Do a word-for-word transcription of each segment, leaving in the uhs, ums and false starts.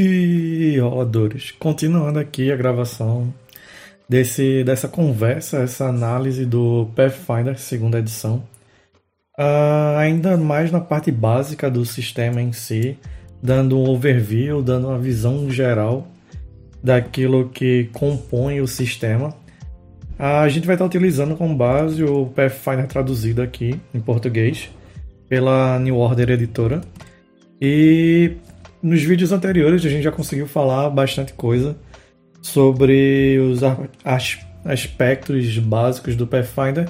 noite, roladores. Continuando aqui a gravação desse, dessa conversa, essa análise do Pathfinder segunda edição. Uh, ainda mais na parte básica do sistema em si, dando um overview, dando uma visão geral daquilo que compõe o sistema. Uh, a gente vai estar utilizando como base o Pathfinder traduzido aqui em português pela New Order Editora. E nos vídeos anteriores a gente já conseguiu falar bastante coisa sobre os as, aspectos básicos do Pathfinder,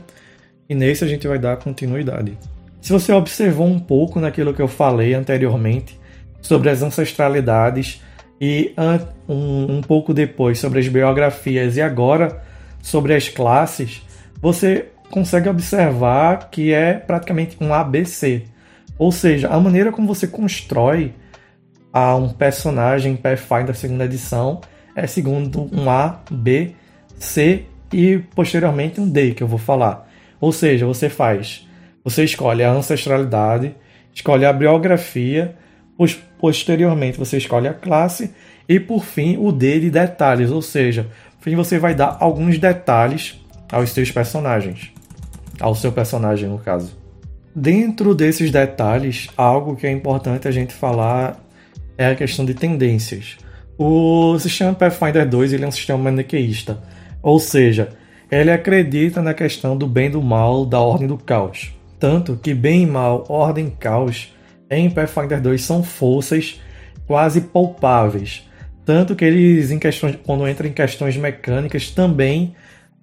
e nesse a gente vai dar continuidade. Se você observou um pouco naquilo que eu falei anteriormente sobre as ancestralidades e um, um pouco depois sobre as biografias e agora sobre as classes, você consegue observar que é praticamente um A B C. Ou seja, a maneira como você constrói a um personagem em Pathfinder segunda edição é segundo um A, B, C e posteriormente um D, que eu vou falar. Ou seja, você faz, você escolhe a ancestralidade, escolhe a biografia, posteriormente você escolhe a classe e por fim o D de detalhes, ou seja, por fim você vai dar alguns detalhes aos seus personagens, ao seu personagem no caso. Dentro desses detalhes, algo que é importante a gente falar é a questão de tendências. O sistema Pathfinder dois ele é um sistema maniqueísta, ou seja, ele acredita na questão do bem e do mal, da ordem e do caos. Tanto que bem e mal, ordem e caos em Pathfinder dois são forças quase palpáveis. Tanto que eles, em questões, quando entram em questões mecânicas, também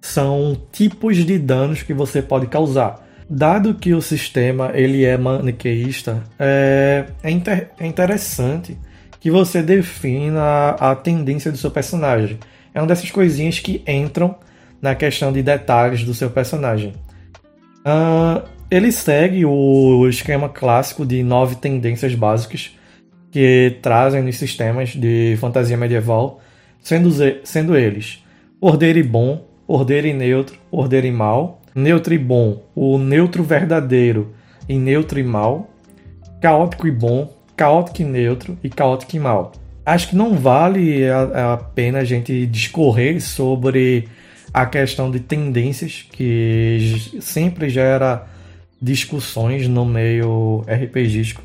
são tipos de danos que você pode causar. Dado que o sistema ele é maniqueísta, é, é, inter, é interessante que você defina a, a tendência do seu personagem. É uma dessas coisinhas que entram na questão de detalhes do seu personagem. Uh, ele segue o esquema clássico de nove tendências básicas que trazem nos sistemas de fantasia medieval, sendo, sendo eles ordeiro e bom, ordeiro e neutro, ordeiro e mal, neutro e bom, o neutro verdadeiro e neutro e mal, caótico e bom, caótico e neutro e caótico e mal. Acho que não vale a, a pena a gente discorrer sobre a questão de tendências, que sempre gera discussões no meio RPGístico.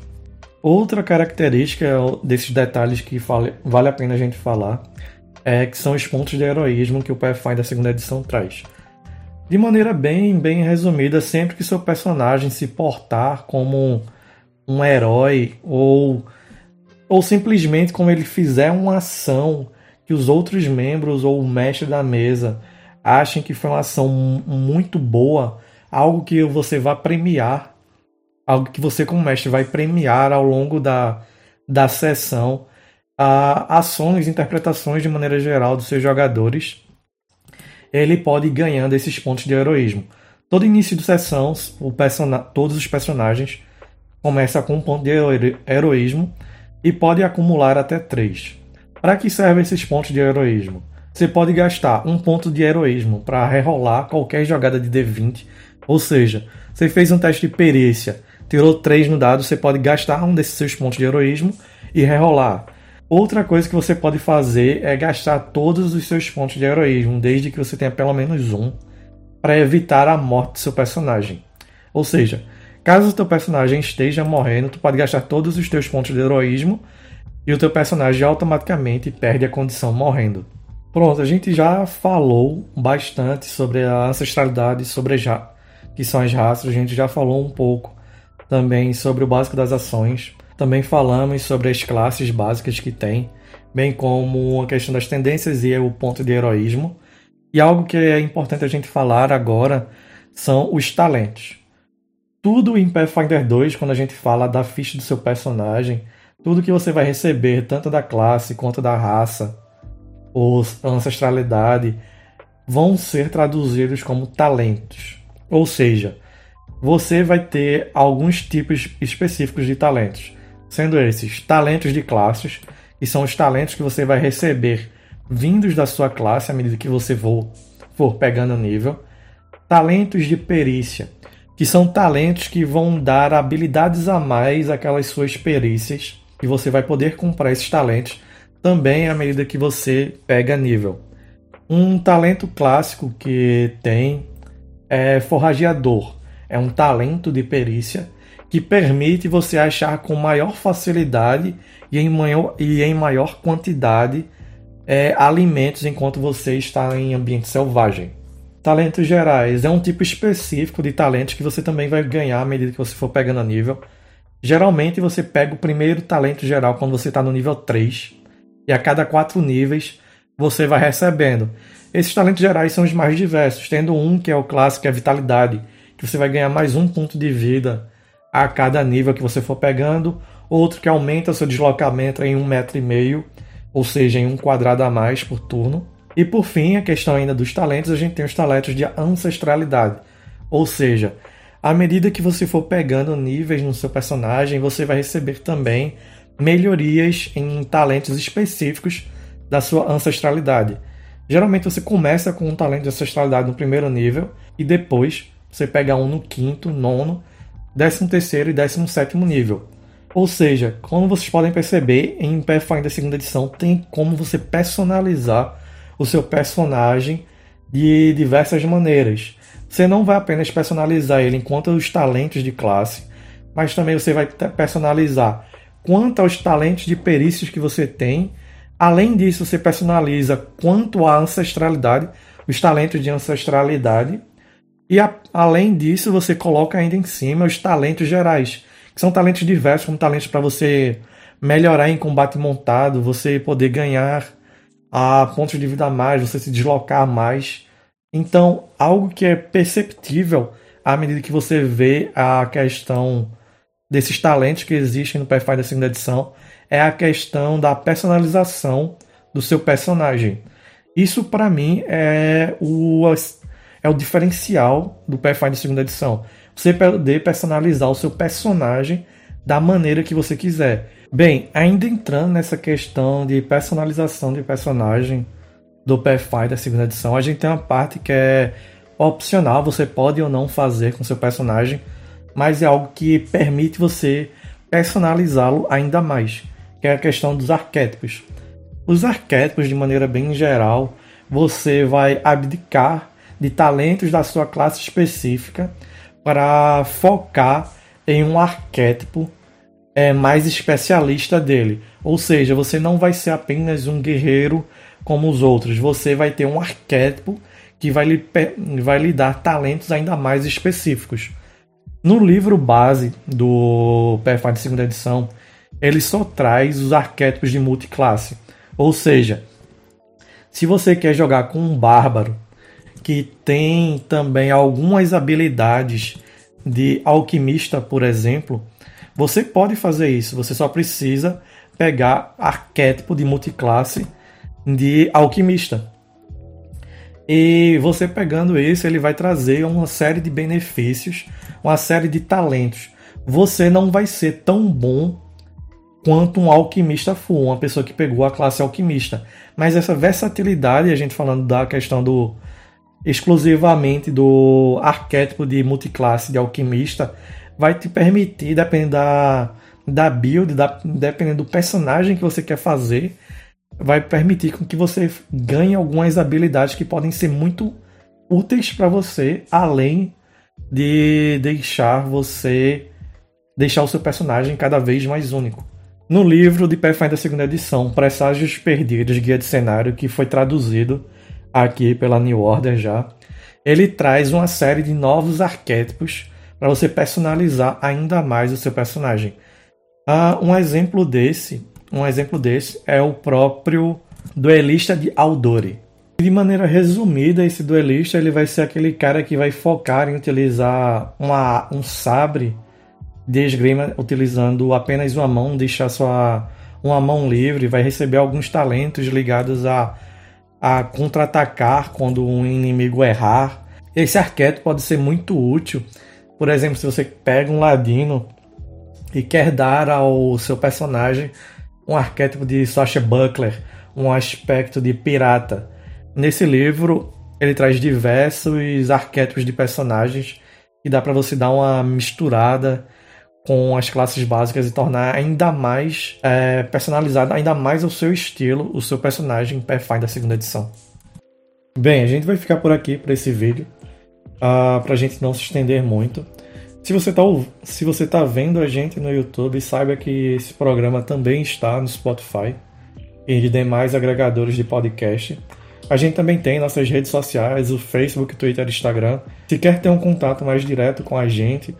Outra característica desses detalhes que vale, vale a pena a gente falar é que são os pontos de heroísmo que o Pathfinder segunda edição traz. De maneira bem, bem resumida, sempre que seu personagem se portar como um, um herói ou, ou simplesmente como ele fizer uma ação que os outros membros ou o mestre da mesa achem que foi uma ação muito boa, algo que você vai premiar, algo que você como mestre vai premiar ao longo da, da sessão, a, ações, interpretações de maneira geral dos seus jogadores, ele pode ir ganhando esses pontos de heroísmo. Todo início de sessão, o persona- todos os personagens começam com um ponto de hero- heroísmo e podem acumular até três. Para que servem esses pontos de heroísmo? Você pode gastar um ponto de heroísmo para rerolar qualquer jogada de D vinte, ou seja, você fez um teste de perícia, tirou três no dado, você pode gastar um desses seus pontos de heroísmo e rerolar. Outra coisa que você pode fazer é gastar todos os seus pontos de heroísmo, desde que você tenha pelo menos um, para evitar a morte do seu personagem. Ou seja, caso o teu personagem esteja morrendo, tu pode gastar todos os teus pontos de heroísmo e o teu personagem automaticamente perde a condição morrendo. Pronto, a gente já falou bastante sobre a ancestralidade, sobre as ra- que são as raças, a gente já falou um pouco também sobre o básico das ações. Também falamos sobre as classes básicas que tem, bem como a questão das tendências e o ponto de heroísmo. E algo que é importante a gente falar agora são os talentos. Tudo em Pathfinder dois, quando a gente fala da ficha do seu personagem, tudo que você vai receber, tanto da classe quanto da raça ou ancestralidade, vão ser traduzidos como talentos. Ou seja, você vai ter alguns tipos específicos de talentos. Sendo esses talentos de classes, que são os talentos que você vai receber vindos da sua classe à medida que você for, for pegando o nível. Talentos de perícia, que são talentos que vão dar habilidades a mais àquelas suas perícias, e você vai poder comprar esses talentos também à medida que você pega nível. Um talento clássico que tem é forrageador. É um talento de perícia que permite você achar com maior facilidade e em maior, e em maior quantidade é, alimentos enquanto você está em ambiente selvagem. Talentos gerais é um tipo específico de talento que você também vai ganhar à medida que você for pegando a nível. Geralmente você pega o primeiro talento geral quando você está no nível três, e a cada quatro níveis você vai recebendo. Esses talentos gerais são os mais diversos, tendo um que é o clássico, que é a vitalidade, que você vai ganhar mais um ponto de vida a cada nível que você for pegando. Outro que aumenta seu deslocamento em um metro e meio, ou seja, em um quadrado a mais por turno. E por fim, a questão ainda dos talentos, a gente tem os talentos de ancestralidade, ou seja, à medida que você for pegando níveis no seu personagem, você vai receber também melhorias em talentos específicos da sua ancestralidade. Geralmente você começa com um talento de ancestralidade no primeiro nível e depois você pega um no quinto, nono, décimo terceiro e décimo sétimo nível. Ou seja, como vocês podem perceber, em Pathfinder segunda edição tem como você personalizar o seu personagem de diversas maneiras. Você não vai apenas personalizar ele enquanto os talentos de classe, mas também você vai personalizar quanto aos talentos de perícias que você tem. Além disso, você personaliza quanto à ancestralidade, os talentos de ancestralidade. E a, além disso, você coloca ainda em cima os talentos gerais, que são talentos diversos, como talentos para você melhorar em combate montado, você poder ganhar a pontos de vida a mais, você se deslocar a mais. Então, algo que é perceptível à medida que você vê a questão desses talentos que existem no Pathfinder segunda edição é a questão da personalização do seu personagem. Isso, para mim, é o, é o diferencial do Pathfinder segunda edição. Você poder personalizar o seu personagem da maneira que você quiser. Bem, ainda entrando nessa questão de personalização de personagem do Pathfinder segunda edição, a gente tem uma parte que é opcional, você pode ou não fazer com seu personagem, mas é algo que permite você personalizá-lo ainda mais, que é a questão dos arquétipos. Os arquétipos, de maneira bem geral, você vai abdicar de talentos da sua classe específica para focar em um arquétipo é, mais especialista dele. Ou seja, você não vai ser apenas um guerreiro como os outros, você vai ter um arquétipo que vai lhe, vai lhe dar talentos ainda mais específicos. No livro base do Pathfinder segunda edição, ele só traz os arquétipos de multiclasse. Ou seja, se você quer jogar com um bárbaro que tem também algumas habilidades de alquimista, por exemplo, você pode fazer isso, você só precisa pegar arquétipo de multiclasse de alquimista. E você pegando isso, ele vai trazer uma série de benefícios, uma série de talentos. Você não vai ser tão bom quanto um alquimista full, uma pessoa que pegou a classe alquimista. Mas essa versatilidade, a gente falando da questão do exclusivamente do arquétipo de multiclasse de alquimista, vai te permitir, dependendo da, da build, da, dependendo do personagem que você quer fazer, vai permitir com que você ganhe algumas habilidades que podem ser muito úteis para você, além de deixar você deixar o seu personagem cada vez mais único. No livro de Pathfinder segunda edição, Presságios Perdidos, Guia de Cenário, que foi traduzido aqui pela New Order já, ele traz uma série de novos arquétipos para você personalizar ainda mais o seu personagem. Ah, um exemplo desse Um exemplo desse é o próprio duelista de Aldori. De maneira resumida, esse duelista ele vai ser aquele cara que vai focar em utilizar uma, um sabre de esgrima utilizando apenas uma mão, deixar sua, uma mão livre, vai receber alguns talentos ligados a, a contra-atacar quando um inimigo errar. Esse arquétipo pode ser muito útil. Por exemplo, se você pega um ladino e quer dar ao seu personagem um arquétipo de Sasha Buckler, um aspecto de pirata. Nesse livro, ele traz diversos arquétipos de personagens que dá para você dar uma misturada com as classes básicas e tornar ainda mais é, personalizado, ainda mais o seu estilo, o seu personagem Pathfinder da segunda edição. Bem, a gente vai ficar por aqui para esse vídeo, uh, para a gente não se estender muito. Se você está se você tá vendo a gente no YouTube, saiba que esse programa também está no Spotify e de demais agregadores de podcast. A gente também tem nossas redes sociais, o Facebook, Twitter, Instagram. Se quer ter um contato mais direto com a gente,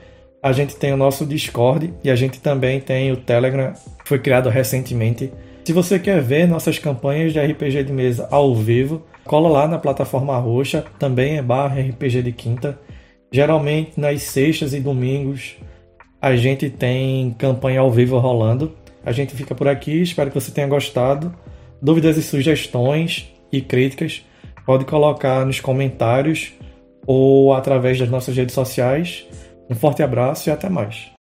a gente tem o nosso Discord e a gente também tem o Telegram, que foi criado recentemente. Se você quer ver nossas campanhas de R P G de mesa ao vivo, cola lá na plataforma roxa, também é barra R P G de Quinta. Geralmente nas sextas e domingos a gente tem campanha ao vivo rolando. A gente fica por aqui, espero que você tenha gostado. Dúvidas e sugestões e críticas pode colocar nos comentários ou através das nossas redes sociais. Um forte abraço e até mais.